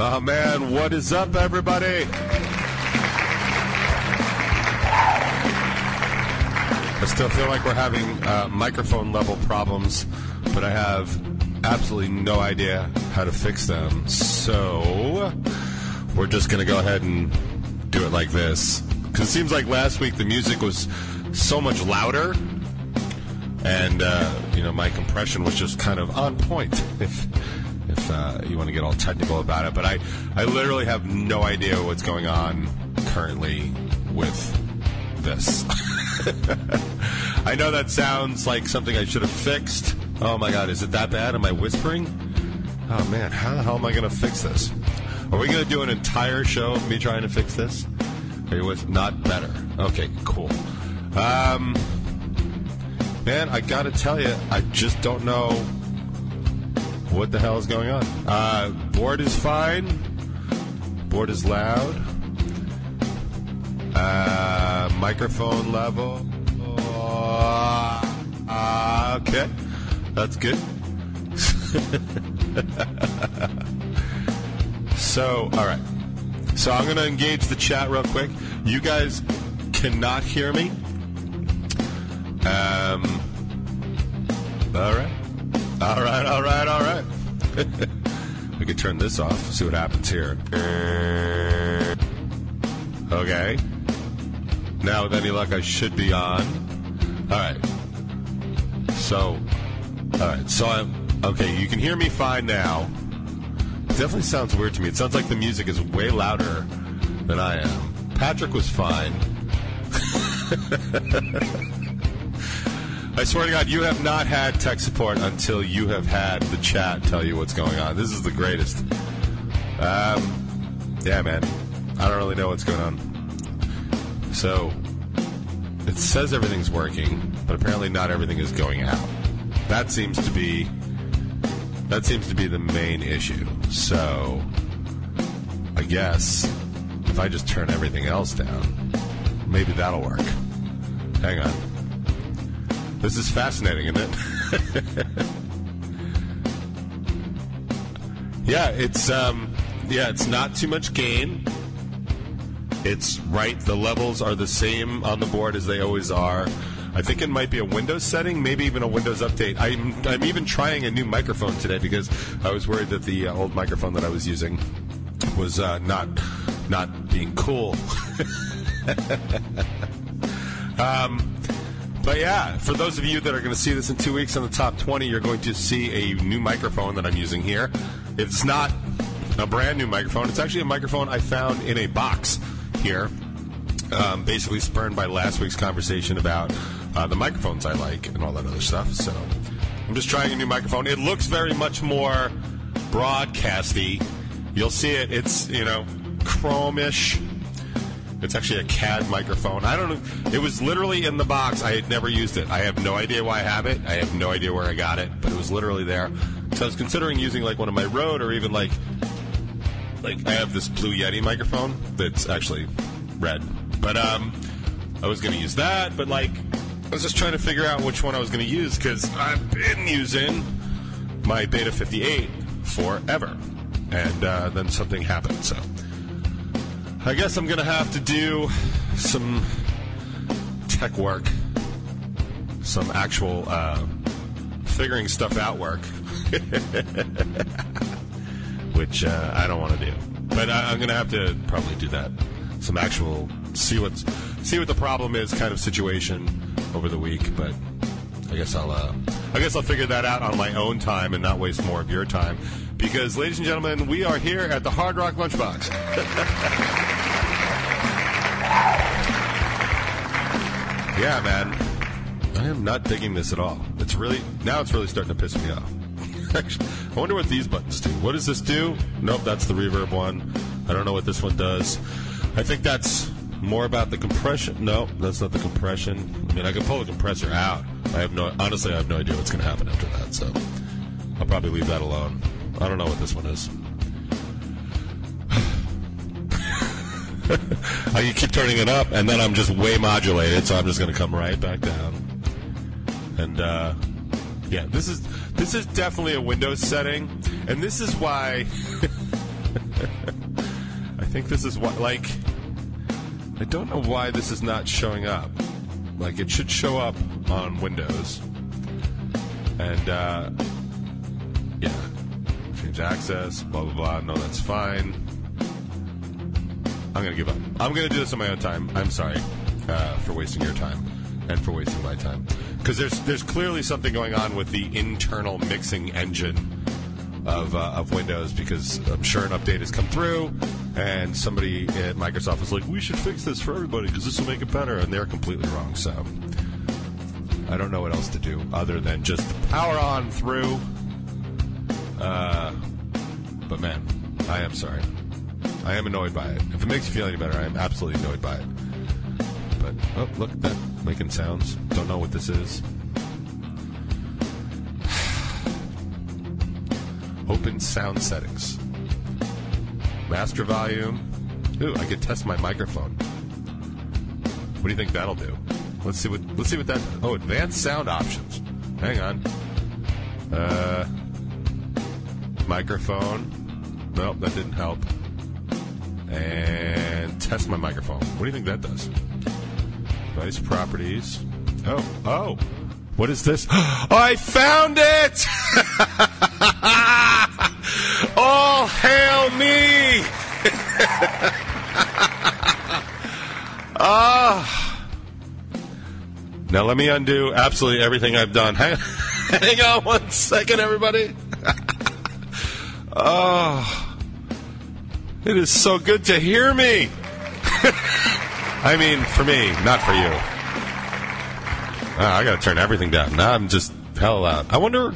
Oh, man, what is up, everybody? I still feel like we're having microphone-level problems, but I have absolutely no idea how to fix them. So we're just going to go ahead and do it like this. Because it seems like last week the music was so much louder, and, you know, my compression was just kind of on point, if you want to get all technical about it. But I literally have no idea what's going on currently with this. I know that sounds like something I should have fixed. Oh, my God, is it that bad? Am I whispering? Oh, man, how the hell am I going to fix this? Are we going to do an entire show of me trying to fix this? Are you with? Not better. Okay, cool. Man, I got to tell you, I just don't know what the hell is going on. Board is fine. Board is loud. Microphone level. Okay. That's good. So, all right. So I'm going to engage the chat real quick. You guys cannot hear me. All right. We could turn this off, see what happens here. Okay. Now, with any luck, I should be on. All right. So I'm okay. You can hear me fine now. It definitely sounds weird to me. It sounds like the music is way louder than I am. Patrick was fine. I swear to God, you have not had tech support until you have had the chat tell you what's going on. This is the greatest. Yeah, man. I don't really know what's going on. So, it says everything's working, but apparently not everything is going out. That seems to be the main issue. So, I guess if I just turn everything else down, maybe that'll work. Hang on. This is fascinating, isn't it? Yeah, it's not too much gain. It's right. The levels are the same on the board as they always are. I think it might be a Windows setting, maybe even a Windows update. I'm even trying a new microphone today because I was worried that the old microphone that I was using was not being cool. But yeah, for those of you that are going to see this in 2 weeks on the top 20, you're going to see a new microphone that I'm using here. It's not a brand new microphone. It's actually a microphone I found in a box here, basically spurned by last week's conversation about the microphones I like and all that other stuff. So I'm just trying a new microphone. It looks very much more broadcasty. You'll see it. It's, you know, chrome-ish. It's actually a CAD microphone. I don't know. It was literally in the box. I had never used it. I have no idea why I have it. I have no idea where I got it, but it was literally there. So I was considering using like one of my Rode or even like I have this Blue Yeti microphone that's actually red. But I was going to use that, but like I was just trying to figure out which one I was going to use because I've been using my Beta 58 forever, and then something happened, so I guess I'm going to have to do some tech work, some actual figuring stuff out work, which I don't want to do. But I'm going to have to probably do that, some actual see what the problem is kind of situation over the week. But I guess I'll figure that out on my own time and not waste more of your time. Because, ladies and gentlemen, we are here at the Hard Rock Lunchbox. Yeah, man. I am not digging this at all. It's really starting to piss me off. Actually, I wonder what these buttons do. What does this do? Nope, that's the reverb one. I don't know what this one does. I think that's more about the compression. No, that's not the compression. I mean, I could pull the compressor out. Honestly, I have no idea what's going to happen after that, so I'll probably leave that alone. I don't know what this one is. You keep turning it up, and then I'm just way modulated, so I'm just going to come right back down. And, yeah, this is definitely a Windows setting, and this is why I think this is what, like, I don't know why this is not showing up. Like, it should show up on Windows. And, yeah. Change access, blah, blah, blah. No, that's fine. I'm going to give up. I'm going to do this on my own time. I'm sorry for wasting your time and for wasting my time. Because there's clearly something going on with the internal mixing engine of Windows, because I'm sure an update has come through, and somebody at Microsoft was like, we should fix this for everybody because this will make it better, and they're completely wrong. So I don't know what else to do other than just power on through. But, man, I am sorry. I am annoyed by it. If it makes you feel any better, I am absolutely annoyed by it. But, oh, look, that making sounds. Don't know what this is. Open sound settings. Master volume. Ooh, I could test my microphone. What do you think that'll do? Let's see what that... Oh, advanced sound options. Hang on. Microphone. Nope, that didn't help. And test my microphone. What do you think that does? Device properties. Oh. What is this? Oh, I found it! All hail me! Now let me undo absolutely everything I've done. Hang on one second, everybody. Oh, it is so good to hear me. I mean, for me, not for you. I gotta turn everything down. Now I'm just hell loud. I wonder...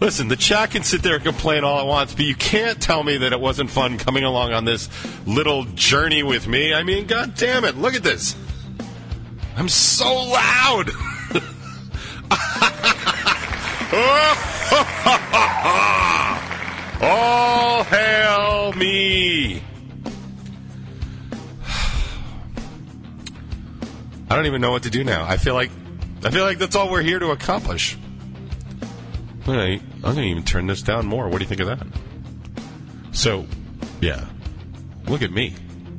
Listen, the chat can sit there and complain all it wants, but you can't tell me that it wasn't fun coming along on this little journey with me. I mean, god damn it, look at this. I'm so loud. All hail me. I don't even know what to do now. I feel like that's all we're here to accomplish. I'm going to even turn this down more. What do you think of that? So, yeah. Look at me.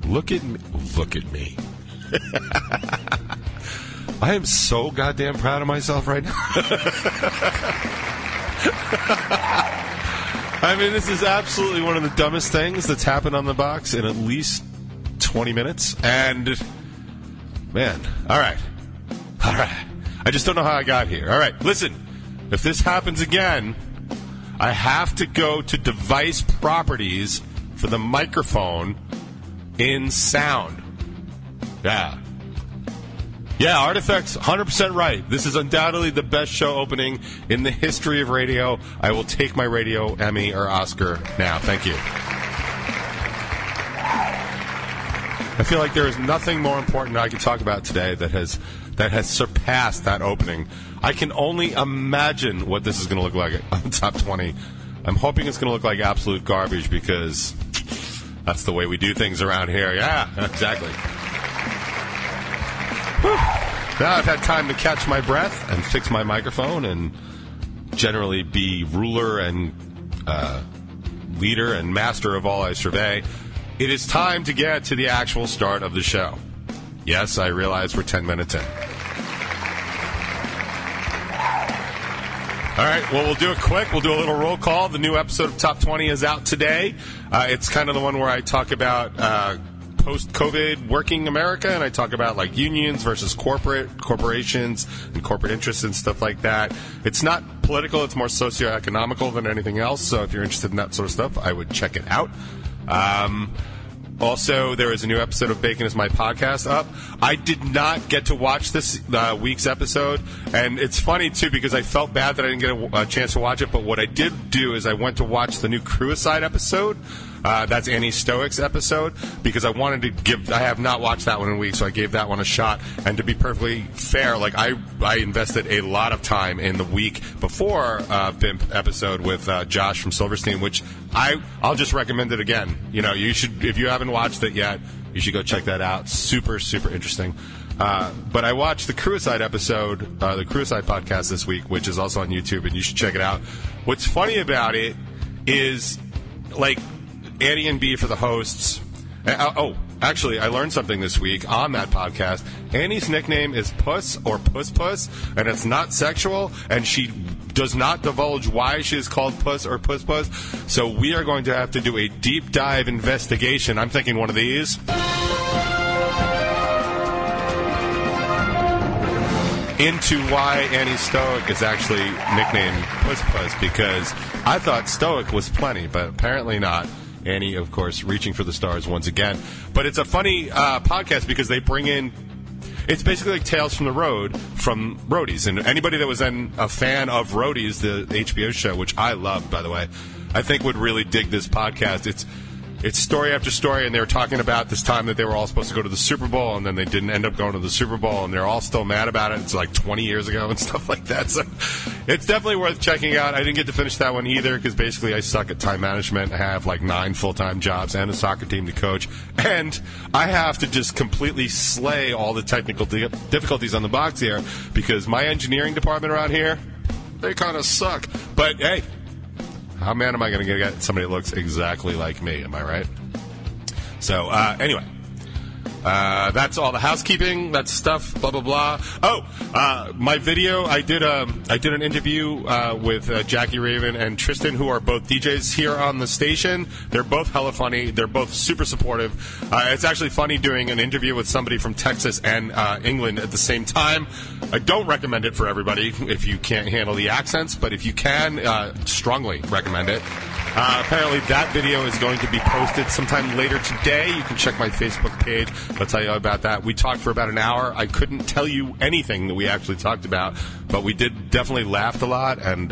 Look at me. I am so goddamn proud of myself right now. I mean, this is absolutely one of the dumbest things that's happened on the box in at least 20 minutes. And, man, all right. I just don't know how I got here. All right, listen. If this happens again, I have to go to device properties for the microphone in sound. Yeah, Artifacts, 100% right. This is undoubtedly the best show opening in the history of radio. I will take my radio Emmy or Oscar now. Thank you. I feel like there is nothing more important I could talk about today that has surpassed that opening. I can only imagine what this is going to look like on Top 20. I'm hoping it's going to look like absolute garbage, because that's the way we do things around here. Yeah, exactly. Whew. Now I've had time to catch my breath and fix my microphone and generally be ruler and leader and master of all I survey. It is time to get to the actual start of the show. Yes, I realize we're 10 minutes in. All right, well, we'll do it quick. We'll do a little roll call. The new episode of Top 20 is out today. It's kind of the one where I talk about post-COVID working America, and I talk about, like, unions versus corporations and corporate interests and stuff like that. It's not political. It's more socioeconomical than anything else, so if you're interested in that sort of stuff, I would check it out. Also, there is a new episode of Bacon Is My Podcast up. I did not get to watch this week's episode, and it's funny, too, because I felt bad that I didn't get a chance to watch it, but what I did do is I went to watch the new Cruicide episode. That's Annie Stoic's episode, because I wanted to give... I have not watched that one in a week, so I gave that one a shot. And to be perfectly fair, like, I invested a lot of time in the week before BIMP episode with Josh from Silverstein, which I'll just recommend it again. You know, you should, if you haven't watched it yet, you should go check that out. Super, super interesting. But I watched the Cruicide episode, the Cruicide podcast this week, which is also on YouTube, and you should check it out. What's funny about it is, like, Annie and B for the hosts. Oh, actually, I learned something this week on that podcast. Annie's nickname is Puss or Puss Puss, and it's not sexual, and she does not divulge why she is called Puss or Puss Puss. So we are going to have to do a deep dive investigation. I'm thinking one of these. Into why Annie Stoic is actually nicknamed Puss Puss, because I thought Stoic was plenty, but apparently not. Annie, of course, reaching for the stars once again. But it's a funny podcast because they bring in, it's basically like Tales from the Road from Roadies. And anybody that was then a fan of Roadies, the HBO show, which I love, by the way, I think would really dig this podcast. It's story after story, and they were talking about this time that they were all supposed to go to the Super Bowl, and then they didn't end up going to the Super Bowl, and they're all still mad about it. It's like 20 years ago and stuff like that. So it's definitely worth checking out. I didn't get to finish that one either because basically I suck at time management. I have like 9 full-time jobs and a soccer team to coach, and I have to just completely slay all the technical difficulties on the box here because my engineering department around here, they kind of suck. But, hey, how mad am I going to get somebody that looks exactly like me? Am I right? So, anyway, that's all the housekeeping. That's stuff, blah, blah, blah. Oh, my video, I did an interview with Jackie Raven and Tristan, who are both DJs here on the station. They're both hella funny. They're both super supportive. It's actually funny doing an interview with somebody from Texas and England at the same time. I don't recommend it for everybody if you can't handle the accents, but if you can, strongly recommend it. Apparently that video is going to be posted sometime later today. You can check my Facebook page. I'll tell you about that. We talked for about an hour. I couldn't tell you anything that we actually talked about, but we did definitely laughed a lot, and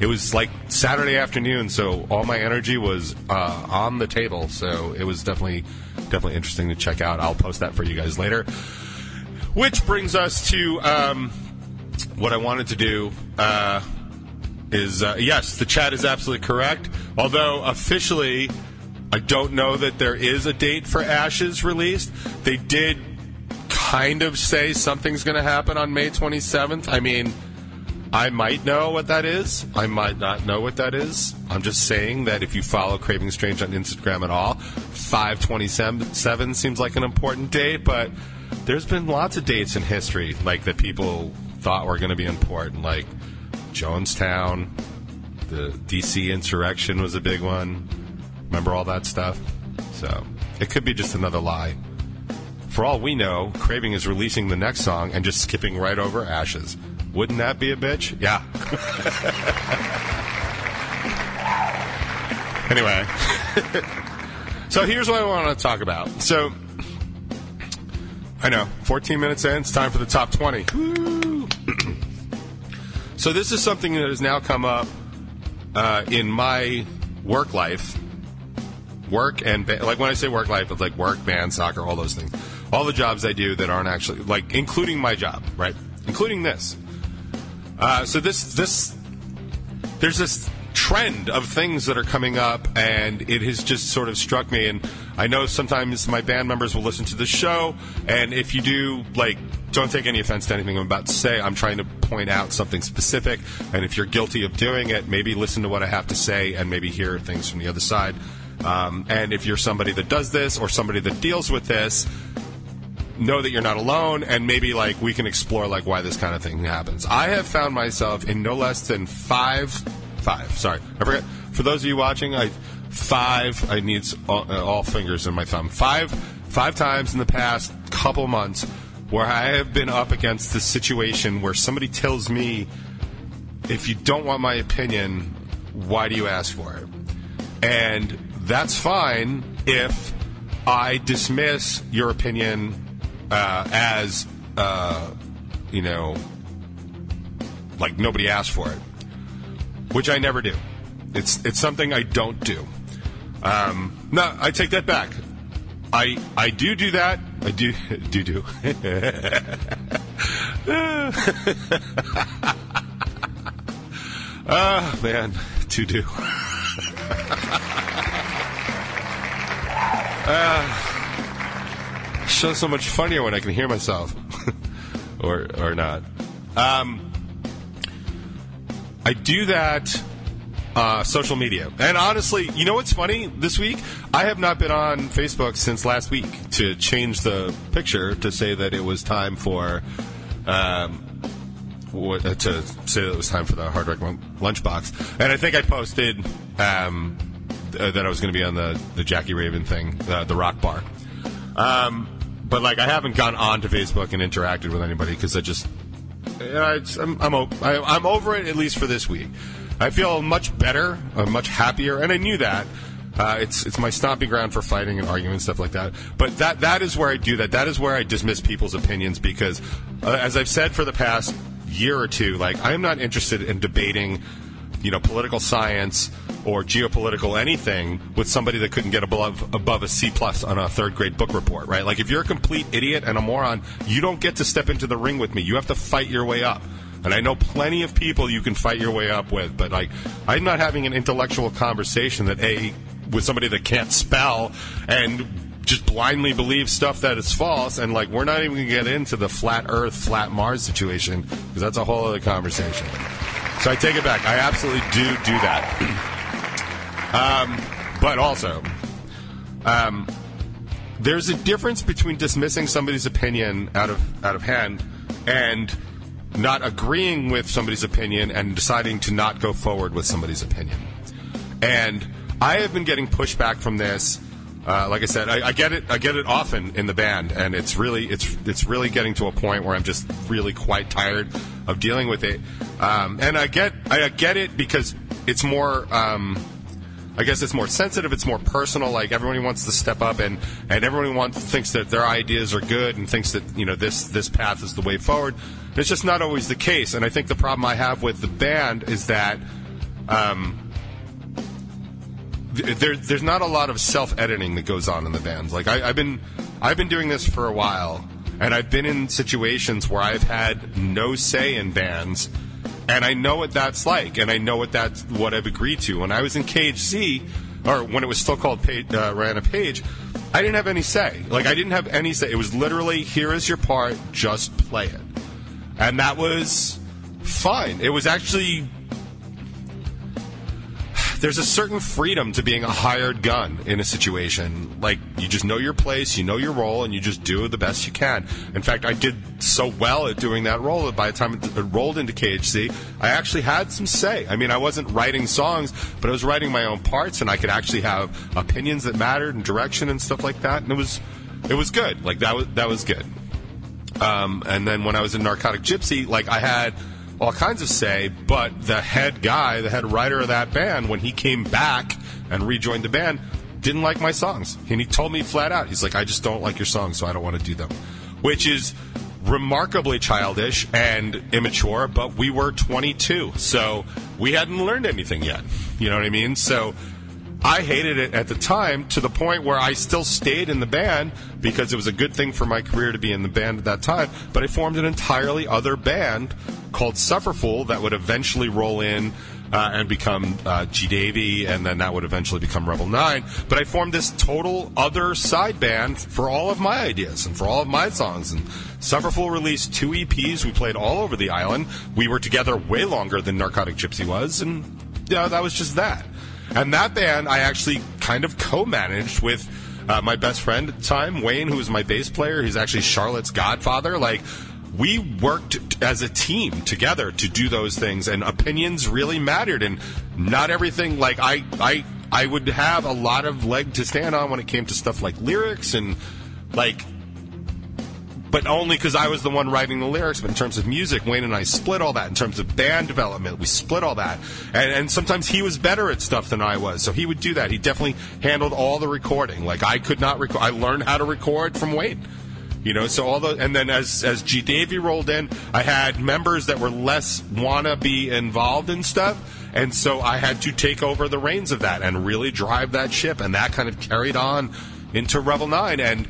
it was like Saturday afternoon, so all my energy was on the table, so it was definitely interesting to check out. I'll post that for you guys later. Which brings us to what I wanted to do is, yes, the chat is absolutely correct, although officially I don't know that there is a date for Ashes released. They did kind of say something's going to happen on May 27th. I mean, I might know what that is. I might not know what that is. I'm just saying that if you follow Craving Strange on Instagram at all, 5/27 seems like an important date, but there's been lots of dates in history like that people thought were going to be important, like Jonestown, the DC insurrection was a big one. Remember all that stuff? So it could be just another lie. For all we know, Craving is releasing the next song and just skipping right over Ashes. Wouldn't that be a bitch? Yeah. Anyway. So here's what I want to talk about. So, I know, 14 minutes in, it's time for the top 20. Woo! So this is something that has now come up in my work life. Work and, like, when I say work life, it's like work, band, soccer, all those things. All the jobs I do that aren't actually, like, including my job, right? Including this. So this, there's this trend of things that are coming up, and it has just sort of struck me. And I know sometimes my band members will listen to the show, and if you do, like, don't take any offense to anything I'm about to say. I'm trying to point out something specific, and if you're guilty of doing it, maybe listen to what I have to say and maybe hear things from the other side. And if you're somebody that does this or somebody that deals with this, know that you're not alone, and maybe, like, we can explore, like, why this kind of thing happens. I have found myself in no less than for those of you watching, I need all fingers in my thumb, five times in the past couple months where I have been up against the situation where somebody tells me, if you don't want my opinion, why do you ask for it? And that's fine if I dismiss your opinion as, you know, like nobody asked for it, which I never do. It's something I don't do. No, I take that back. I do that. I do. Oh, man, to do. show's so much funnier when I can hear myself. or not. I do that social media. And honestly, you know what's funny this week? I have not been on Facebook since last week to change the picture to say that it was time for... to say that it was time for the Hard Rock Lunchbox. And I think I posted that I was going to be on the Jackie Raven thing, the rock bar. But, like, I haven't gone on to Facebook and interacted with anybody because I just... I'm over it, at least for this week. I feel much better, much happier, and I knew that. It's my stomping ground for fighting and arguing and stuff like that. But that is where I do that. That is where I dismiss people's opinions because, as I've said for the past year or two, like, I am not interested in debating, political science or geopolitical anything with somebody that couldn't get above a C+ on a third-grade book report, right? Like, if you're a complete idiot and a moron, you don't get to step into the ring with me. You have to fight your way up. And I know plenty of people you can fight your way up with, but, like, I'm not having an intellectual conversation that, A, with somebody that can't spell and just blindly believes stuff that is false, and, like, we're not even going to get into the flat Earth, flat Mars situation because that's a whole other conversation. So I take it back. I absolutely do that. But also, there's a difference between dismissing somebody's opinion out of hand and not agreeing with somebody's opinion and deciding to not go forward with somebody's opinion. And I have been getting pushback from this. Like I said, I get it. I get it often in the band, and it's really getting to a point where I'm just really quite tired of dealing with it. And I get it because it's more. I guess it's more sensitive, it's more personal, like everyone wants to step up and everyone thinks that their ideas are good and thinks that, this path is the way forward. It's just not always the case, and I think the problem I have with the band is that there's not a lot of self-editing that goes on in the band. Like, I've been doing this for a while, and I've been in situations where I've had no say in bands. And I know what that's like, and I know what I've agreed to. When I was in KHC, or when it was still called Rayana Page, I didn't have any say. Like, I didn't have any say. It was literally, here is your part, just play it. And that was fine. It was actually... There's a certain freedom to being a hired gun in a situation. Like, you just know your place, you know your role, and you just do the best you can. In fact, I did so well at doing that role that by the time it rolled into KHC, I actually had some say. I mean, I wasn't writing songs, but I was writing my own parts, and I could actually have opinions that mattered and direction and stuff like that. And it was good. Like, that was good. And then when I was in Narcotic Gypsy, like, I had... all kinds of say, but the head guy, the head writer of that band, when he came back and rejoined the band, didn't like my songs. And he told me flat out, he's like, I just don't like your songs, so I don't want to do them. Which is remarkably childish and immature, but we were 22, so we hadn't learned anything yet. You know what I mean? So I hated it at the time to the point where I still stayed in the band because it was a good thing for my career to be in the band at that time, but I formed an entirely other band called Sufferful that would eventually roll in and become G-Davy, and then that would eventually become Rebel Nine. But I formed this total other side band for all of my ideas and for all of my songs. And Sufferful released 2 EPs. We played all over the island. We were together way longer than Narcotic Gypsy was, and that was just that. And that band I actually kind of co-managed with my best friend at the time, Wayne, who was my bass player. He's actually Charlotte's godfather. Like, we worked as a team together to do those things, and opinions really mattered. And not everything, like, I would have a lot of leg to stand on when it came to stuff like lyrics and, like... But only because I was the one writing the lyrics. But in terms of music, Wayne and I split all that. In terms of band development, we split all that. And sometimes he was better at stuff than I was, so he would do that. He definitely handled all the recording. Like, I could not record. I learned how to record from Wayne. So all the... And then as G-Davy rolled in, I had members that were less wanna-be involved in stuff. And so I had to take over the reins of that and really drive that ship. And that kind of carried on into Rebel Nine. And...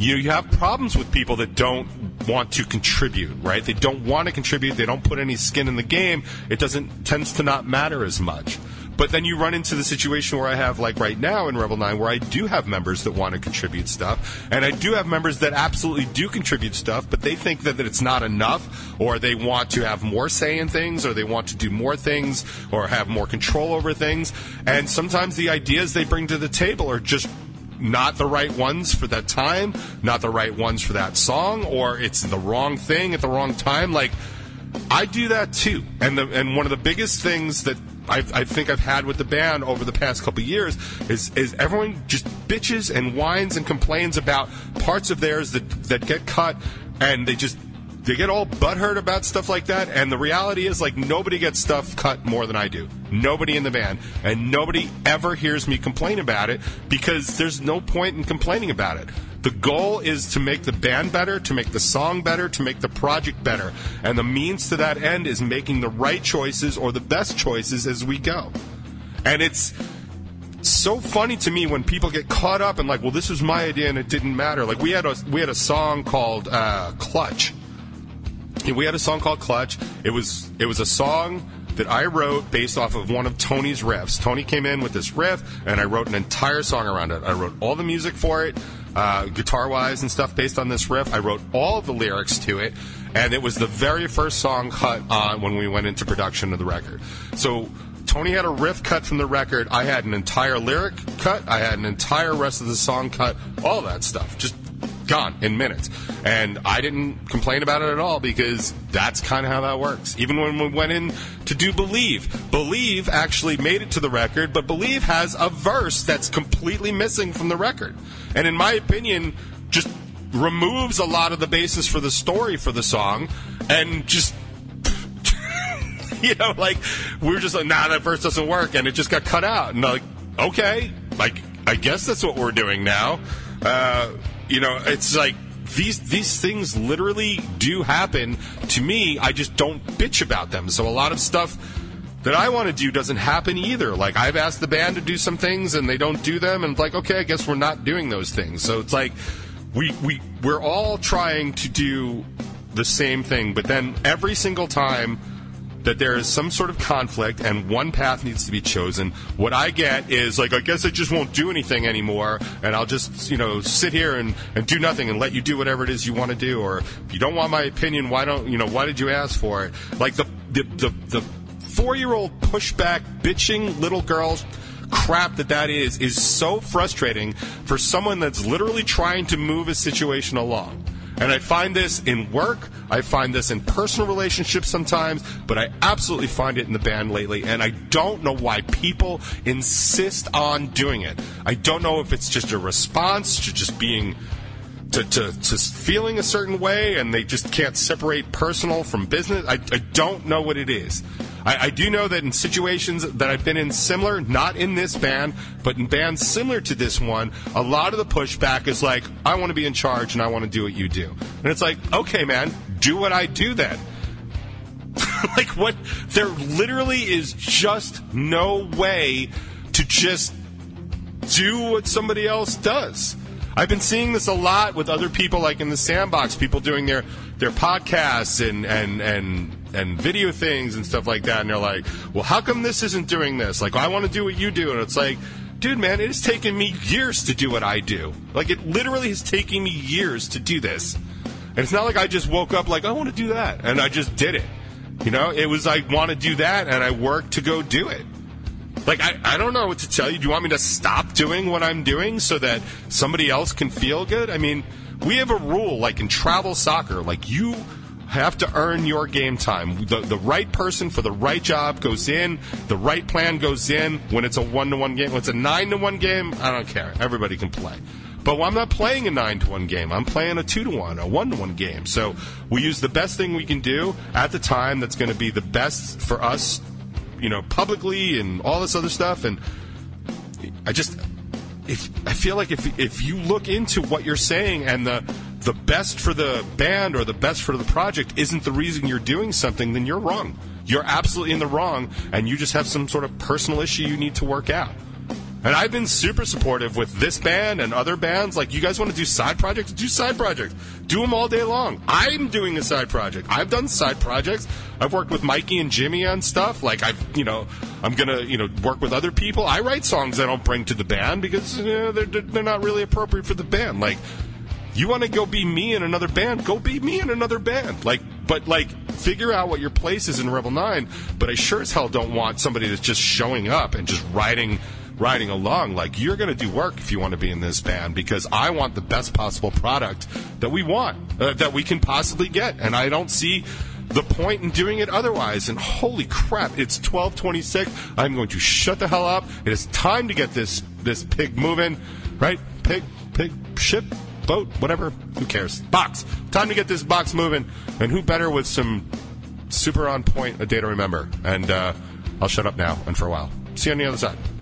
You have problems with people that don't want to contribute, right? They don't want to contribute. They don't put any skin in the game. It tends to not matter as much. But then you run into the situation where I have, like right now in Rebel Nine, where I do have members that want to contribute stuff, and I do have members that absolutely do contribute stuff, but they think that it's not enough, or they want to have more say in things, or they want to do more things, or have more control over things. And sometimes the ideas they bring to the table are just not the right ones for that time, not the right ones for that song, or it's the wrong thing at the wrong time. Like, I do that too. And one of the biggest things that I think I've had with the band over the past couple of years is everyone just bitches and whines and complains about parts of theirs that get cut, and they get all butthurt about stuff like that. And the reality is, like, nobody gets stuff cut more than I do. Nobody in the band. And nobody ever hears me complain about it, because there's no point in complaining about it. The goal is to make the band better, to make the song better, to make the project better. And the means to that end is making the right choices, or the best choices, as we go. And it's so funny to me when people get caught up and like, well, this was my idea and it didn't matter. Like, we had a song called Clutch. We had a song called Clutch. It was a song that I wrote based off of one of Tony's riffs. Tony came in with this riff, and I wrote an entire song around it. I wrote all the music for it, guitar-wise and stuff, based on this riff. I wrote all the lyrics to it, and it was the very first song cut on when we went into production of the record. So Tony had a riff cut from the record. I had an entire lyric cut. I had an entire rest of the song cut. All that stuff. Just gone in minutes. And I didn't complain about it at all, because that's kind of how that works. Even when we went in to do Believe actually made it to the record, but Believe has a verse that's completely missing from the record, and in my opinion just removes a lot of the basis for the story for the song, and just you know, like, we were just like, nah, that verse doesn't work, and it just got cut out. And like, okay, like, I guess that's what we're doing now. You know, it's like these things literally do happen to me. I just don't bitch about them. So a lot of stuff that I want to do doesn't happen either. Like, I've asked the band to do some things and they don't do them, and it's like, okay, I guess we're not doing those things. So it's like we're all trying to do the same thing, but then every single time that there is some sort of conflict and one path needs to be chosen, what I get is like, I guess I just won't do anything anymore, and I'll just, you know, sit here and do nothing and let you do whatever it is you want to do. Or if you don't want my opinion, why did you ask for it? Like the 4-year-old pushback, bitching little girls crap that is so frustrating for someone that's literally trying to move a situation along. And I find this in work, I find this in personal relationships sometimes, but I absolutely find it in the band lately, and I don't know why people insist on doing it. I don't know if it's just a response to just being, to feeling a certain way, and they just can't separate personal from business. I don't know what it is. I do know that in situations that I've been in similar, not in this band, but in bands similar to this one, a lot of the pushback is like, I want to be in charge and I want to do what you do. And it's like, okay, man, do what I do then. Like, what? There literally is just no way to just do what somebody else does. I've been seeing this a lot with other people, like in the Sandbox, people doing their podcasts and video things and stuff like that, and they're like, well, how come this isn't doing this? Like, I want to do what you do. And it's like, dude, man, it has taken me years to do what I do. Like, it literally has taken me years to do this. And it's not like I just woke up like, I want to do that, and I just did it. You know, it was, I want to do that, and I worked to go do it. Like, I don't know what to tell you. Do you want me to stop doing what I'm doing so that somebody else can feel good? I mean, we have a rule, like in travel soccer, like, you have to earn your game time. The right person for the right job goes in. The right plan goes in. When it's a 1-to-1 game, when it's a 9-to-1 game, I don't care. Everybody can play. But I'm not playing a 9-to-1 game. I'm playing a 2-to-1, a 1-to-1 game. So we use the best thing we can do at the time that's going to be the best for us, you know, publicly and all this other stuff. And I just, I feel like if you look into what you're saying, and the best for the band or the best for the project isn't the reason you're doing something, then you're wrong. You're absolutely in the wrong, and you just have some sort of personal issue you need to work out. And I've been super supportive with this band and other bands. Like, you guys want to do side projects? Do side projects. Do them all day long. I'm doing a side project. I've done side projects. I've worked with Mikey and Jimmy on stuff. Like, I'm going to, work with other people. I write songs I don't bring to the band because, they're not really appropriate for the band. Like, you want to go be me in another band? Go be me in another band. Like, but, like, figure out what your place is in Rebel Nine. But I sure as hell don't want somebody that's just showing up and just riding along. Like, you're going to do work if you want to be in this band, because I want the best possible product that we want, that we can possibly get, and I don't see the point in doing it otherwise. And holy crap, it's 12:26. I'm going to shut the hell up. It is time to get this pig moving, right? Pig, ship, boat, whatever, who cares? Box. Time to get this box moving, and who better with some super on point A Day to Remember. And I'll shut up now and for a while. See you on the other side.